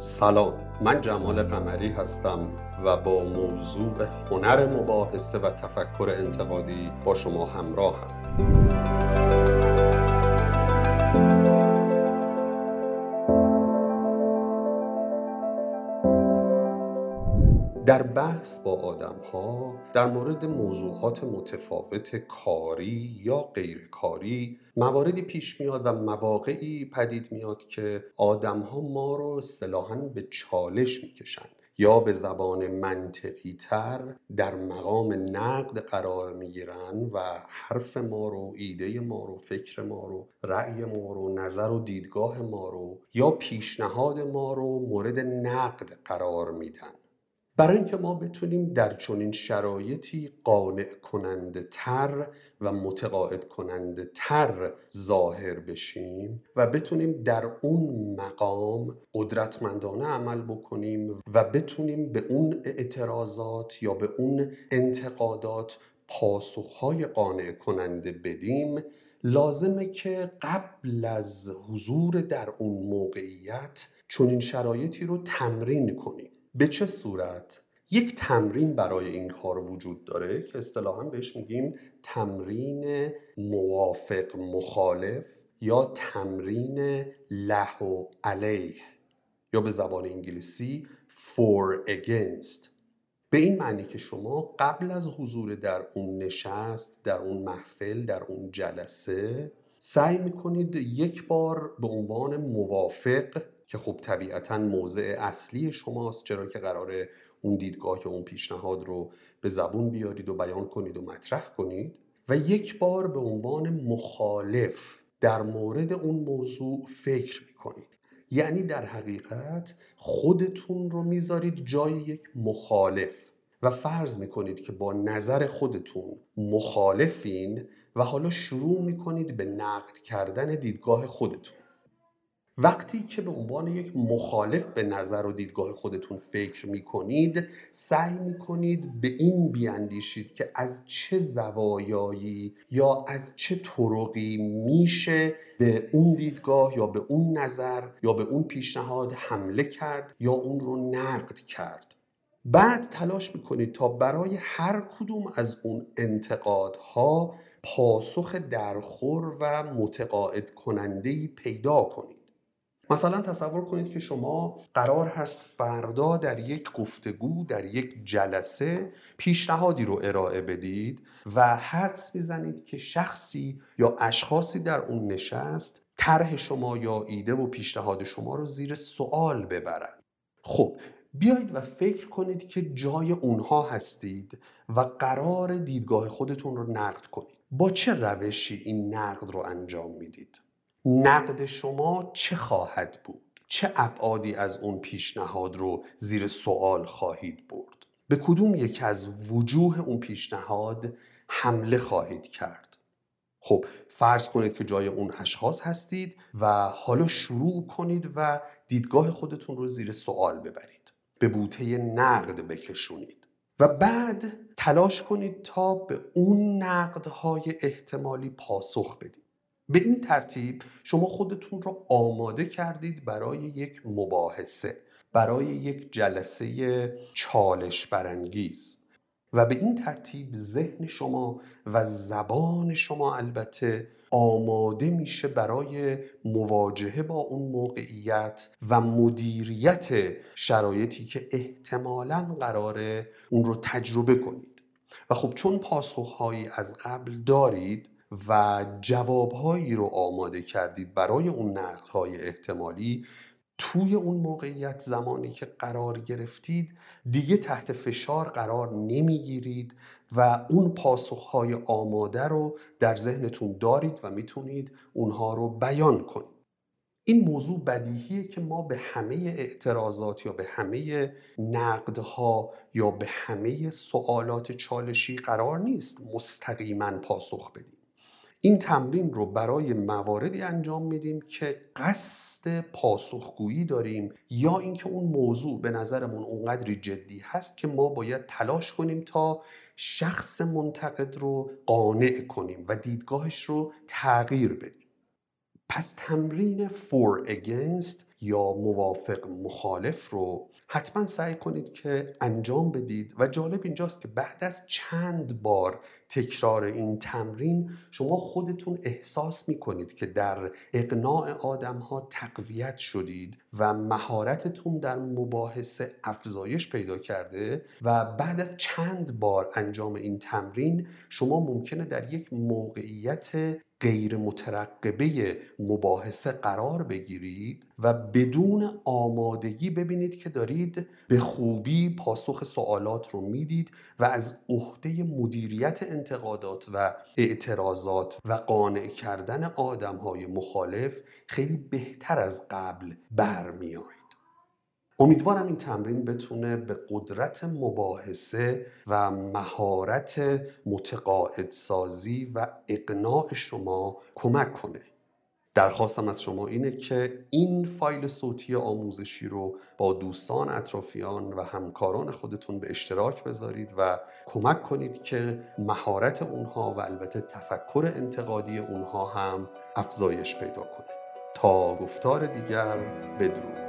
سلام، من جمال قمری هستم و با موضوع هنر مباحثه و تفکر انتقادی با شما همراهم. در بحث با آدم‌ها در مورد موضوعات متفاوت کاری یا غیرکاری مواردی پیش میاد و مواقعی پدید میاد که آدم‌ها ما رو اصطلاحاً به چالش میکشن یا به زبان منطقی تر در مقام نقد قرار میگیرن و حرف ما رو، ایده ما رو، فکر ما رو، رأی ما رو، نظر و دیدگاه ما رو یا پیشنهاد ما رو مورد نقد قرار میدن. برای اینکه ما بتونیم در چنین شرایطی قانع کننده تر و متقاعد کننده تر ظاهر بشیم و بتونیم در اون مقام قدرتمندانه عمل بکنیم و بتونیم به اون اعتراضات یا به اون انتقادات پاسخهای قانع کننده بدیم، لازمه که قبل از حضور در اون موقعیت چنین شرایطی رو تمرین کنیم. به چه صورت؟ یک تمرین برای این کار وجود داره که اصطلاحاً بهش میگیم تمرین موافق مخالف یا تمرین له و علیه یا به زبان انگلیسی for against. به این معنی که شما قبل از حضور در اون نشست، در اون محفل، در اون جلسه سعی میکنید یک بار به عنوان موافق که خب طبیعتاً موضع اصلی شماست، چرا که قراره اون دیدگاه یا اون پیشنهاد رو به زبون بیارید و بیان کنید و مطرح کنید، و یک بار به عنوان مخالف در مورد اون موضوع فکر میکنید. یعنی در حقیقت خودتون رو میذارید جای یک مخالف و فرض میکنید که با نظر خودتون مخالفین و حالا شروع میکنید به نقد کردن دیدگاه خودتون. وقتی که به عنوان یک مخالف به نظر و دیدگاه خودتون فکر میکنید، سعی میکنید به این بیاندیشید که از چه زوایایی یا از چه طرقی میشه به اون دیدگاه یا به اون نظر یا به اون پیشنهاد حمله کرد یا اون رو نقد کرد. بعد تلاش میکنید تا برای هر کدوم از اون انتقادها پاسخ درخور و متقاعد کننده‌ای پیدا کنید. مثلا تصور کنید که شما قرار هست فردا در یک گفتگو، در یک جلسه پیشنهادی رو ارائه بدید و حدس میزنید که شخصی یا اشخاصی در اون نشست طرح شما یا ایده و پیشنهاد شما رو زیر سوال ببرن. خب بیایید و فکر کنید که جای اونها هستید و قرار دیدگاه خودتون رو نقد کنید. با چه روشی این نقد رو انجام میدید؟ نقد شما چه خواهد بود؟ چه ابعادی از اون پیشنهاد رو زیر سوال خواهید برد؟ به کدوم یک از وجوه اون پیشنهاد حمله خواهید کرد؟ خب فرض کنید که جای اون اشخاص هستید و حالا شروع کنید و دیدگاه خودتون رو زیر سوال ببرید، به بوته نقد بکشونید و بعد تلاش کنید تا به اون نقدهای احتمالی پاسخ بدید. به این ترتیب شما خودتون رو آماده کردید برای یک مباحثه، برای یک جلسه چالش برانگیز و به این ترتیب ذهن شما و زبان شما البته آماده میشه برای مواجهه با اون موقعیت و مدیریت شرایطی که احتمالاً قراره اون رو تجربه کنید. و خب چون پاسخهایی از قبل دارید و جوابهایی رو آماده کردید برای اون نقدهای احتمالی، توی اون موقعیت زمانی که قرار گرفتید دیگه تحت فشار قرار نمیگیرید و اون پاسخهای آماده رو در ذهنتون دارید و میتونید اونها رو بیان کنید. این موضوع بدیهیه که ما به همه اعتراضات یا به همه نقدها یا به همه سوالات چالشی قرار نیست مستقیما پاسخ بدیم. این تمرین رو برای مواردی انجام میدیم که قصد پاسخگویی داریم یا اینکه اون موضوع به نظرمون اونقدری جدی هست که ما باید تلاش کنیم تا شخص منتقد رو قانع کنیم و دیدگاهش رو تغییر بدیم. پس تمرین for against یا موافق مخالف رو حتما سعی کنید که انجام بدید. و جالب اینجاست که بعد از چند بار تکرار این تمرین شما خودتون احساس می‌کنید که در اقناع آدم‌ها تقویت شدید و مهارتتون در مباحثه افزایش پیدا کرده و بعد از چند بار انجام این تمرین شما ممکنه در یک موقعیت غیر مترقبه مباحثه قرار بگیرید و بدون آمادگی ببینید که دارید به خوبی پاسخ سوالات رو میدید و از عهده مدیریت انتقادات و اعتراضات و قانع کردن آدم‌های مخالف خیلی بهتر از قبل برمی‌آید. امیدوارم این تمرین بتونه به قدرت مباحثه و مهارت متقاعدسازی و اقناع شما کمک کنه. درخواستم از شما اینه که این فایل صوتی آموزشی رو با دوستان، اطرافیان و همکاران خودتون به اشتراک بذارید و کمک کنید که مهارت اونها و البته تفکر انتقادی اونها هم افزایش پیدا کنه. تا گفتار دیگر، بدرود.